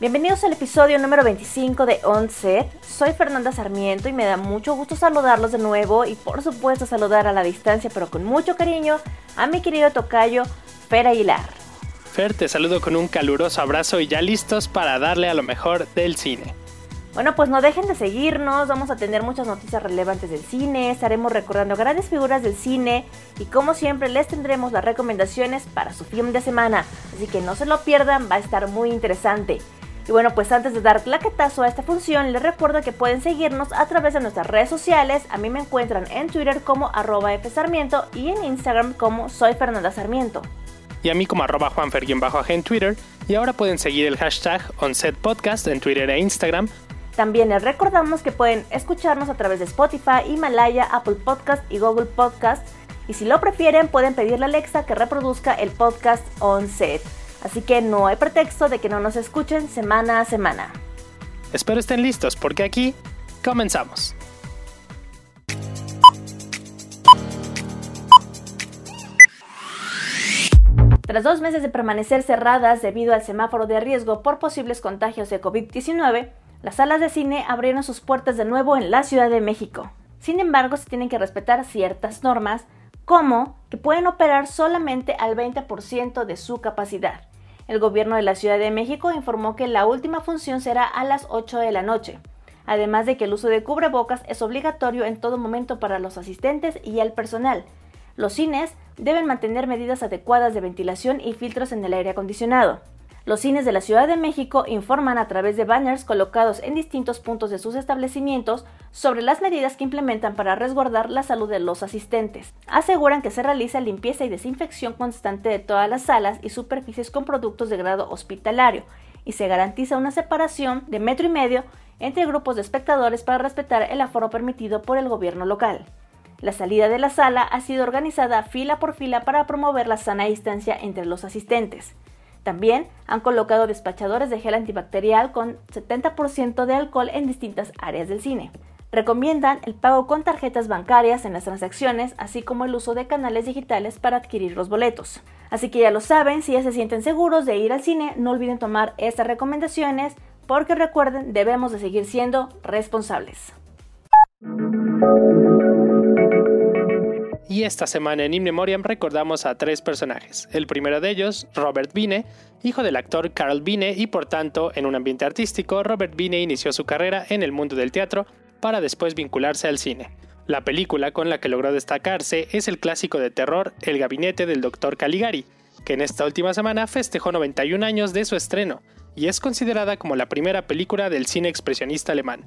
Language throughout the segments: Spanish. Bienvenidos al episodio número 25 de Onset. Soy Fernanda Sarmiento y me da mucho gusto saludarlos de nuevo y por supuesto saludar a la distancia, pero con mucho cariño, a mi querido tocayo Fer Aguilar. Fer, te saludo con un caluroso abrazo y ya listos para darle a lo mejor del cine. Bueno, pues no dejen de seguirnos, vamos a tener muchas noticias relevantes del cine, estaremos recordando grandes figuras del cine y como siempre les tendremos las recomendaciones para su fin de semana, así que no se lo pierdan, va a estar muy interesante. Y bueno, pues antes de dar claquetazo a esta función, les recuerdo que pueden seguirnos a través de nuestras redes sociales. A mí me encuentran en Twitter como @fsarmiento y en Instagram como Soy Fernanda Sarmiento. Y a mí como @juanfer_ag en Twitter. Y ahora pueden seguir el hashtag OnsetPodcast en Twitter e Instagram. También les recordamos que pueden escucharnos a través de Spotify, Himalaya, Apple Podcast y Google Podcast. Y si lo prefieren, pueden pedirle a Alexa que reproduzca el podcast Onset. Así que no hay pretexto de que no nos escuchen semana a semana. Espero estén listos porque aquí comenzamos. Tras 2 meses de permanecer cerradas debido al semáforo de riesgo por posibles contagios de COVID-19, las salas de cine abrieron sus puertas de nuevo en la Ciudad de México. Sin embargo, se tienen que respetar ciertas normas, como que pueden operar solamente al 20% de su capacidad. El gobierno de la Ciudad de México informó que la última función será a las 8 de la noche, además de que el uso de cubrebocas es obligatorio en todo momento para los asistentes y el personal. Los cines deben mantener medidas adecuadas de ventilación y filtros en el aire acondicionado. Los cines de la Ciudad de México informan a través de banners colocados en distintos puntos de sus establecimientos sobre las medidas que implementan para resguardar la salud de los asistentes. Aseguran que se realiza limpieza y desinfección constante de todas las salas y superficies con productos de grado hospitalario y se garantiza una separación de 1,5 metros entre grupos de espectadores para respetar el aforo permitido por el gobierno local. La salida de la sala ha sido organizada fila por fila para promover la sana distancia entre los asistentes. También han colocado despachadores de gel antibacterial con 70% de alcohol en distintas áreas del cine. Recomiendan el pago con tarjetas bancarias en las transacciones, así como el uso de canales digitales para adquirir los boletos. Así que ya lo saben, si ya se sienten seguros de ir al cine, no olviden tomar estas recomendaciones, porque recuerden, debemos de seguir siendo responsables. Y esta semana en In Memoriam recordamos a 3 personajes. El primero de ellos, Robert Vine, hijo del actor Carl Vine y por tanto, en un ambiente artístico, Robert Vine inició su carrera en el mundo del teatro para después vincularse al cine. La película con la que logró destacarse es el clásico de terror El gabinete del Dr. Caligari, que en esta última semana festejó 91 años de su estreno y es considerada como la primera película del cine expresionista alemán.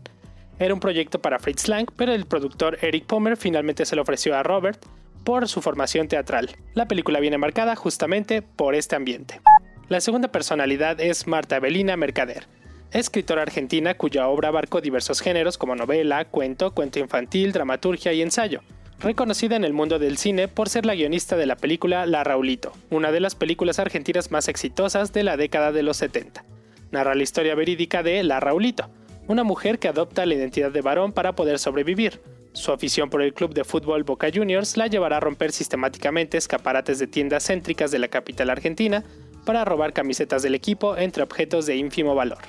Era un proyecto para Fritz Lang, pero el productor Eric Pommer finalmente se lo ofreció a Robert por su formación teatral. La película viene marcada justamente por este ambiente. La segunda personalidad es Marta Belina Mercader, escritora argentina cuya obra abarcó diversos géneros como novela, cuento, cuento infantil, dramaturgia y ensayo. Reconocida en el mundo del cine por ser la guionista de la película La Raulito, una de las películas argentinas más exitosas de la década de los 70. Narra la historia verídica de La Raulito, una mujer que adopta la identidad de varón para poder sobrevivir. Su afición por el club de fútbol Boca Juniors la llevará a romper sistemáticamente escaparates de tiendas céntricas de la capital argentina para robar camisetas del equipo entre objetos de ínfimo valor.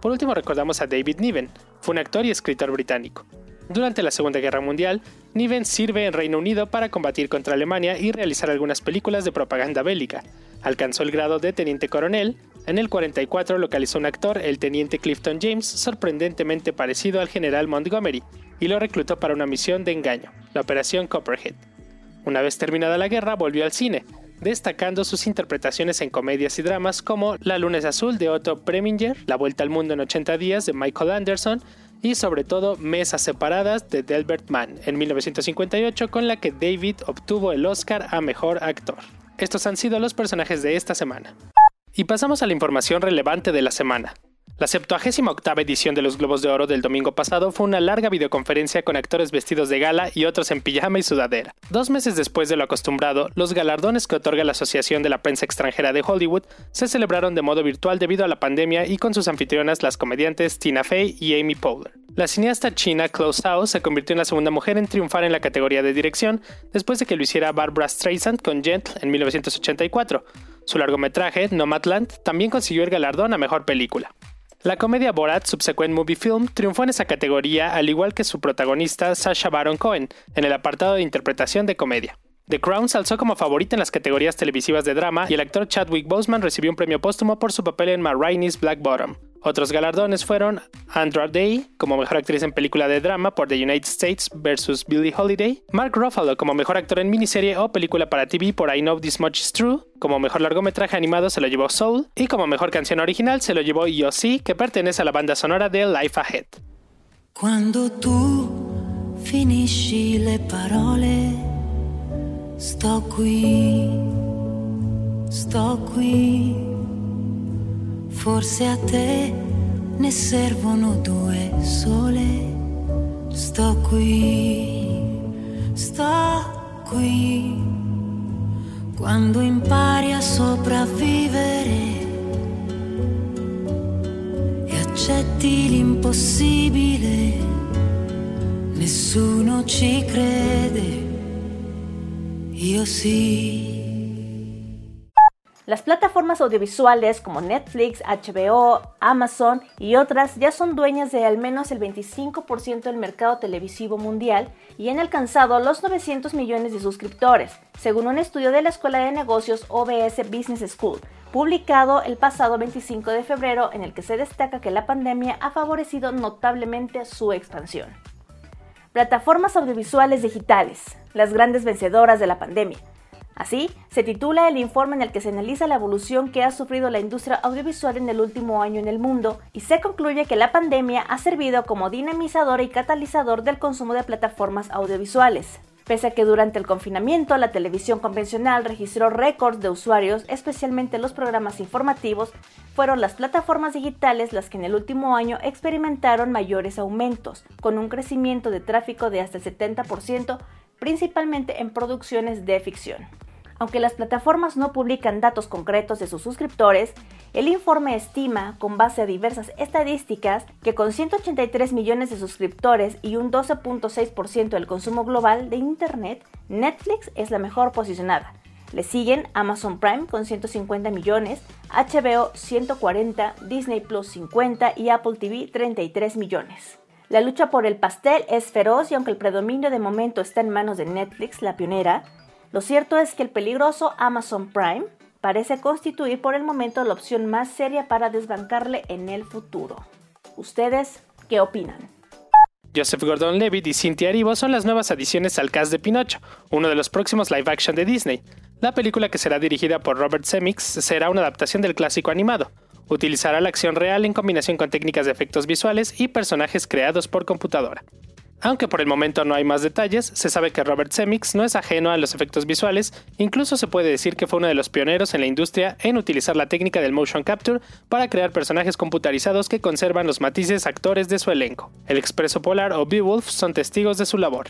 Por último recordamos a David Niven, fue un actor y escritor británico. Durante la Segunda Guerra Mundial, Niven sirve en Reino Unido para combatir contra Alemania y realizar algunas películas de propaganda bélica. Alcanzó el grado de teniente coronel. En el 44 localizó un actor, el teniente Clifton James, sorprendentemente parecido al general Montgomery, y lo reclutó para una misión de engaño, la Operación Copperhead. Una vez terminada la guerra, volvió al cine, destacando sus interpretaciones en comedias y dramas como La luna es azul de Otto Preminger, La vuelta al mundo en 80 días de Michael Anderson y sobre todo Mesas separadas de Delbert Mann en 1958, con la que David obtuvo el Oscar a Mejor Actor. Estos han sido los personajes de esta semana. Y pasamos a la información relevante de la semana. La 78ª edición de los Globos de Oro del domingo pasado fue una larga videoconferencia con actores vestidos de gala y otros en pijama y sudadera. 2 meses después de lo acostumbrado, los galardones que otorga la Asociación de la Prensa Extranjera de Hollywood se celebraron de modo virtual debido a la pandemia y con sus anfitrionas las comediantes Tina Fey y Amy Poehler. La cineasta china Chloe Zhao se convirtió en la segunda mujer en triunfar en la categoría de dirección después de que lo hiciera Barbra Streisand con Gentle en 1984. Su largometraje, Nomadland, también consiguió el galardón a Mejor Película. La comedia Borat Subsequent Movie Film triunfó en esa categoría, al igual que su protagonista Sacha Baron Cohen, en el apartado de interpretación de comedia. The Crown se alzó como favorita en las categorías televisivas de drama y el actor Chadwick Boseman recibió un premio póstumo por su papel en Ma Rainey's Black Bottom. Otros galardones fueron Andra Day como mejor actriz en película de drama por The United States vs. Billie Holiday, Mark Ruffalo como mejor actor en miniserie o película para TV por I Know This Much Is True, como mejor largometraje animado se lo llevó Soul y como mejor canción original se lo llevó Io Sì, que pertenece a la banda sonora de Life Ahead. Cuando tú finisci le parole sto qui, forse a te ne servono due sole. Sto qui, quando impari a sopravvivere e accetti l'impossibile, nessuno ci crede. Io sí. Las plataformas audiovisuales como Netflix, HBO, Amazon y otras ya son dueñas de al menos el 25% del mercado televisivo mundial y han alcanzado los 900 millones de suscriptores, según un estudio de la Escuela de Negocios OBS Business School, publicado el pasado 25 de febrero, en el que se destaca que la pandemia ha favorecido notablemente su expansión. Plataformas audiovisuales digitales, las grandes vencedoras de la pandemia. Así se titula el informe en el que se analiza la evolución que ha sufrido la industria audiovisual en el último año en el mundo, y se concluye que la pandemia ha servido como dinamizador y catalizador del consumo de plataformas audiovisuales. Pese a que durante el confinamiento la televisión convencional registró récords de usuarios, especialmente los programas informativos, fueron las plataformas digitales las que en el último año experimentaron mayores aumentos, con un crecimiento de tráfico de hasta el 70%, principalmente en producciones de ficción. Aunque las plataformas no publican datos concretos de sus suscriptores, el informe estima, con base a diversas estadísticas, que con 183 millones de suscriptores y un 12.6% del consumo global de Internet, Netflix es la mejor posicionada. Le siguen Amazon Prime con 150 millones, HBO 140, Disney Plus 50 y Apple TV 33 millones. La lucha por el pastel es feroz y aunque el predominio de momento está en manos de Netflix, la pionera, lo cierto es que el peligroso Amazon Prime parece constituir por el momento la opción más seria para desbancarle en el futuro. ¿Ustedes qué opinan? Joseph Gordon-Levitt y Cynthia Erivo son las nuevas adiciones al cast de Pinocho, uno de los próximos live action de Disney. La película, que será dirigida por Robert Zemeckis, será una adaptación del clásico animado. Utilizará la acción real en combinación con técnicas de efectos visuales y personajes creados por computadora. Aunque por el momento no hay más detalles, se sabe que Robert Zemeckis no es ajeno a los efectos visuales, incluso se puede decir que fue uno de los pioneros en la industria en utilizar la técnica del motion capture para crear personajes computarizados que conservan los matices actores de su elenco. El Expreso Polar o Beowulf son testigos de su labor.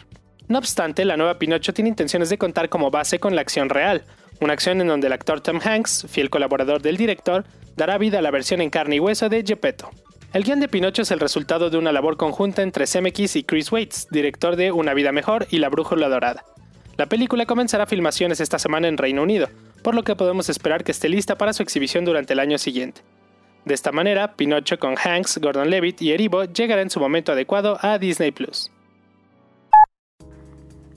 No obstante, la nueva Pinocho tiene intenciones de contar como base con la acción real, una acción en donde el actor Tom Hanks, fiel colaborador del director, dará vida a la versión en carne y hueso de Geppetto. El guion de Pinocho es el resultado de una labor conjunta entre Zemeckis y Chris Waits, director de Una vida mejor y La brújula dorada. La película comenzará filmaciones esta semana en Reino Unido, por lo que podemos esperar que esté lista para su exhibición durante el año siguiente. De esta manera, Pinocho con Hanks, Gordon-Levitt y Erivo llegará en su momento adecuado a Disney+.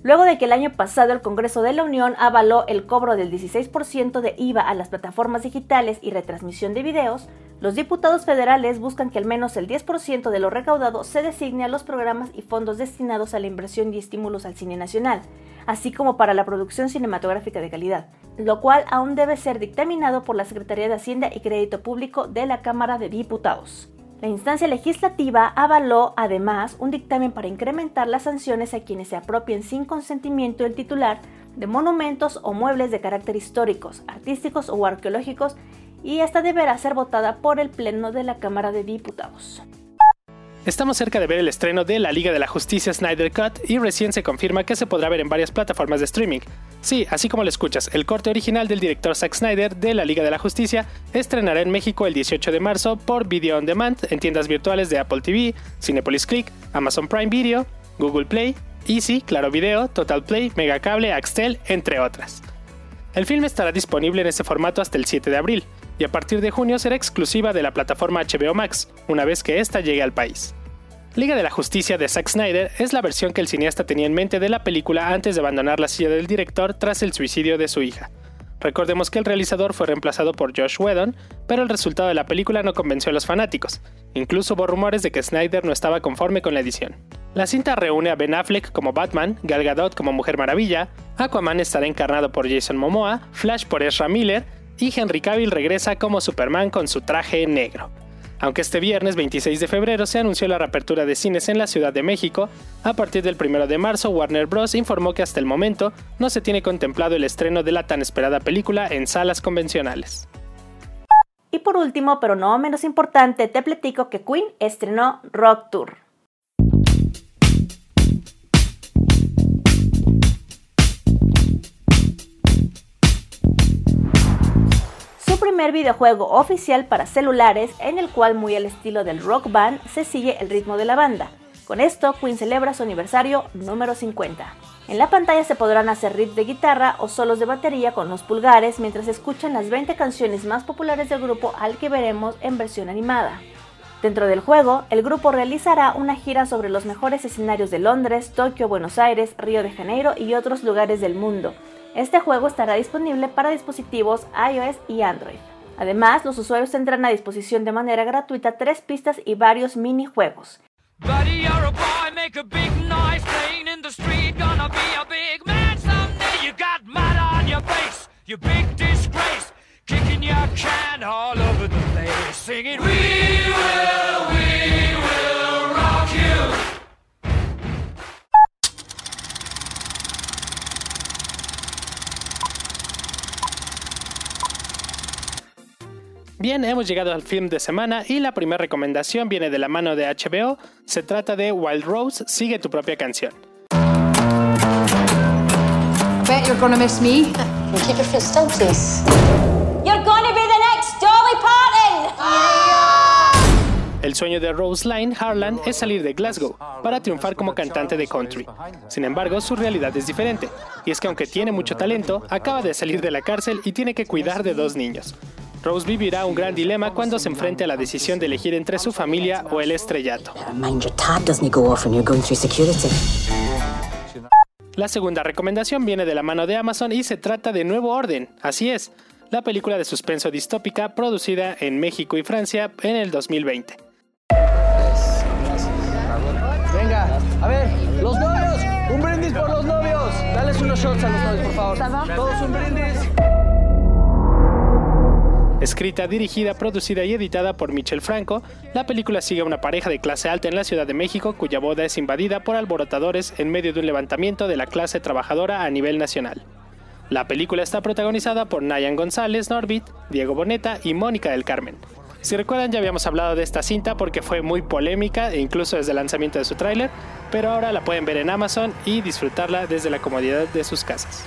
Luego de que el año pasado el Congreso de la Unión avaló el cobro del 16% de IVA a las plataformas digitales y retransmisión de videos, los diputados federales buscan que al menos el 10% de lo recaudado se designe a los programas y fondos destinados a la inversión y estímulos al cine nacional, así como para la producción cinematográfica de calidad, lo cual aún debe ser dictaminado por la Secretaría de Hacienda y Crédito Público de la Cámara de Diputados. La instancia legislativa avaló, además, un dictamen para incrementar las sanciones a quienes se apropien sin consentimiento del titular de monumentos o muebles de carácter históricos, artísticos o arqueológicos, y esta deberá ser votada por el Pleno de la Cámara de Diputados. Estamos cerca de ver el estreno de La Liga de la Justicia Snyder Cut y recién se confirma que se podrá ver en varias plataformas de streaming. Sí, así como lo escuchas, el corte original del director Zack Snyder de La Liga de la Justicia estrenará en México el 18 de marzo por Video On Demand en tiendas virtuales de Apple TV, Cinépolis Click, Amazon Prime Video, Google Play, Easy, Claro Video, Total Play, Megacable, Axtel, entre otras. El filme estará disponible en ese formato hasta el 7 de abril, y a partir de junio será exclusiva de la plataforma HBO Max, una vez que ésta llegue al país. Liga de la Justicia de Zack Snyder es la versión que el cineasta tenía en mente de la película antes de abandonar la silla del director tras el suicidio de su hija. Recordemos que el realizador fue reemplazado por Josh Whedon, pero el resultado de la película no convenció a los fanáticos. Incluso hubo rumores de que Snyder no estaba conforme con la edición. La cinta reúne a Ben Affleck como Batman, Gal Gadot como Mujer Maravilla, Aquaman estará encarnado por Jason Momoa, Flash por Ezra Miller y Henry Cavill regresa como Superman con su traje negro. Aunque este viernes 26 de febrero se anunció la reapertura de cines en la Ciudad de México, a partir del 1 de marzo Warner Bros. Informó que hasta el momento no se tiene contemplado el estreno de la tan esperada película en salas convencionales. Y por último, pero no menos importante, te platico que Queen estrenó Rock Tour. Primer videojuego oficial para celulares en el cual, muy al estilo del Rock Band, se sigue el ritmo de la banda. Con esto, Queen celebra su aniversario número 50. En la pantalla se podrán hacer riffs de guitarra o solos de batería con los pulgares mientras escuchan las 20 canciones más populares del grupo, al que veremos en versión animada. Dentro del juego, el grupo realizará una gira sobre los mejores escenarios de Londres, Tokio, Buenos Aires, Río de Janeiro y otros lugares del mundo. Este juego estará disponible para dispositivos iOS y Android. Además, los usuarios tendrán a disposición de manera gratuita 3 pistas y varios minijuegos. Bien, hemos llegado al film de semana y la primera recomendación viene de la mano de HBO. Se trata de Wild Rose, Sigue tu propia canción. Bet you're gonna miss me. And keep your feet still, please. You're gonna be the next Dolly Parton. El sueño de Roseline Harlan es salir de Glasgow para triunfar como cantante de country. Sin embargo, su realidad es diferente, y es que aunque tiene mucho talento, acaba de salir de la cárcel y tiene que cuidar de 2 niños. Rose vivirá un gran dilema cuando se enfrente a la decisión de elegir entre su familia o el estrellato. La segunda recomendación viene de la mano de Amazon y se trata de Nuevo Orden, así es, la película de suspenso distópica producida en México y Francia en el 2020. Venga, a ver, los novios, un brindis por los novios. Dales unos shots a los novios, por favor. Todos un brindis. Escrita, dirigida, producida y editada por Michel Franco, la película sigue a una pareja de clase alta en la Ciudad de México cuya boda es invadida por alborotadores en medio de un levantamiento de la clase trabajadora a nivel nacional. La película está protagonizada por Nayan González, Norbit, Diego Boneta y Mónica del Carmen. Si recuerdan, ya habíamos hablado de esta cinta porque fue muy polémica e incluso desde el lanzamiento de su tráiler, pero ahora la pueden ver en Amazon y disfrutarla desde la comodidad de sus casas.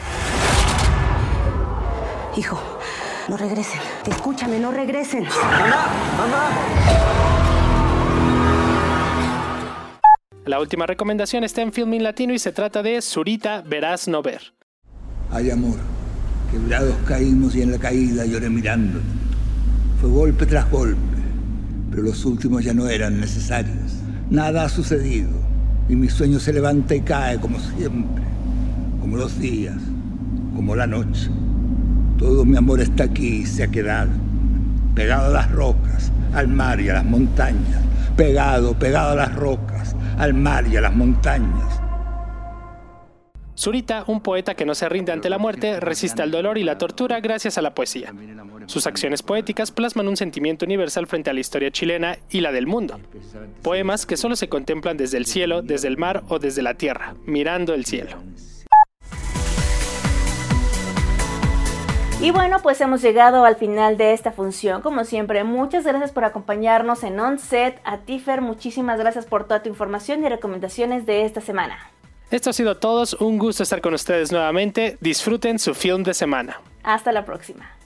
Hijo, no regresen. Escúchame, no regresen. ¡Mamá! ¡Mamá! La última recomendación está en Filmin Latino y se trata de Zurita, verás no ver. Ay, amor, quebrados caímos y en la caída lloré mirándote. Fue golpe tras golpe, pero los últimos ya no eran necesarios. Nada ha sucedido y mi sueño se levanta y cae como siempre, como los días, como la noche. Todo mi amor está aquí y se ha quedado, pegado a las rocas, al mar y a las montañas. Pegado a las rocas, al mar y a las montañas. Zurita, un poeta que no se rinde ante la muerte, resiste al dolor y la tortura gracias a la poesía. Sus acciones poéticas plasman un sentimiento universal frente a la historia chilena y la del mundo. Poemas que solo se contemplan desde el cielo, desde el mar o desde la tierra, mirando el cielo. Y bueno, pues hemos llegado al final de esta función. Como siempre, muchas gracias por acompañarnos en Onset. A ti, Fer, muchísimas gracias por toda tu información y recomendaciones de esta semana. Esto ha sido todo. Un gusto estar con ustedes nuevamente. Disfruten su film de semana. Hasta la próxima.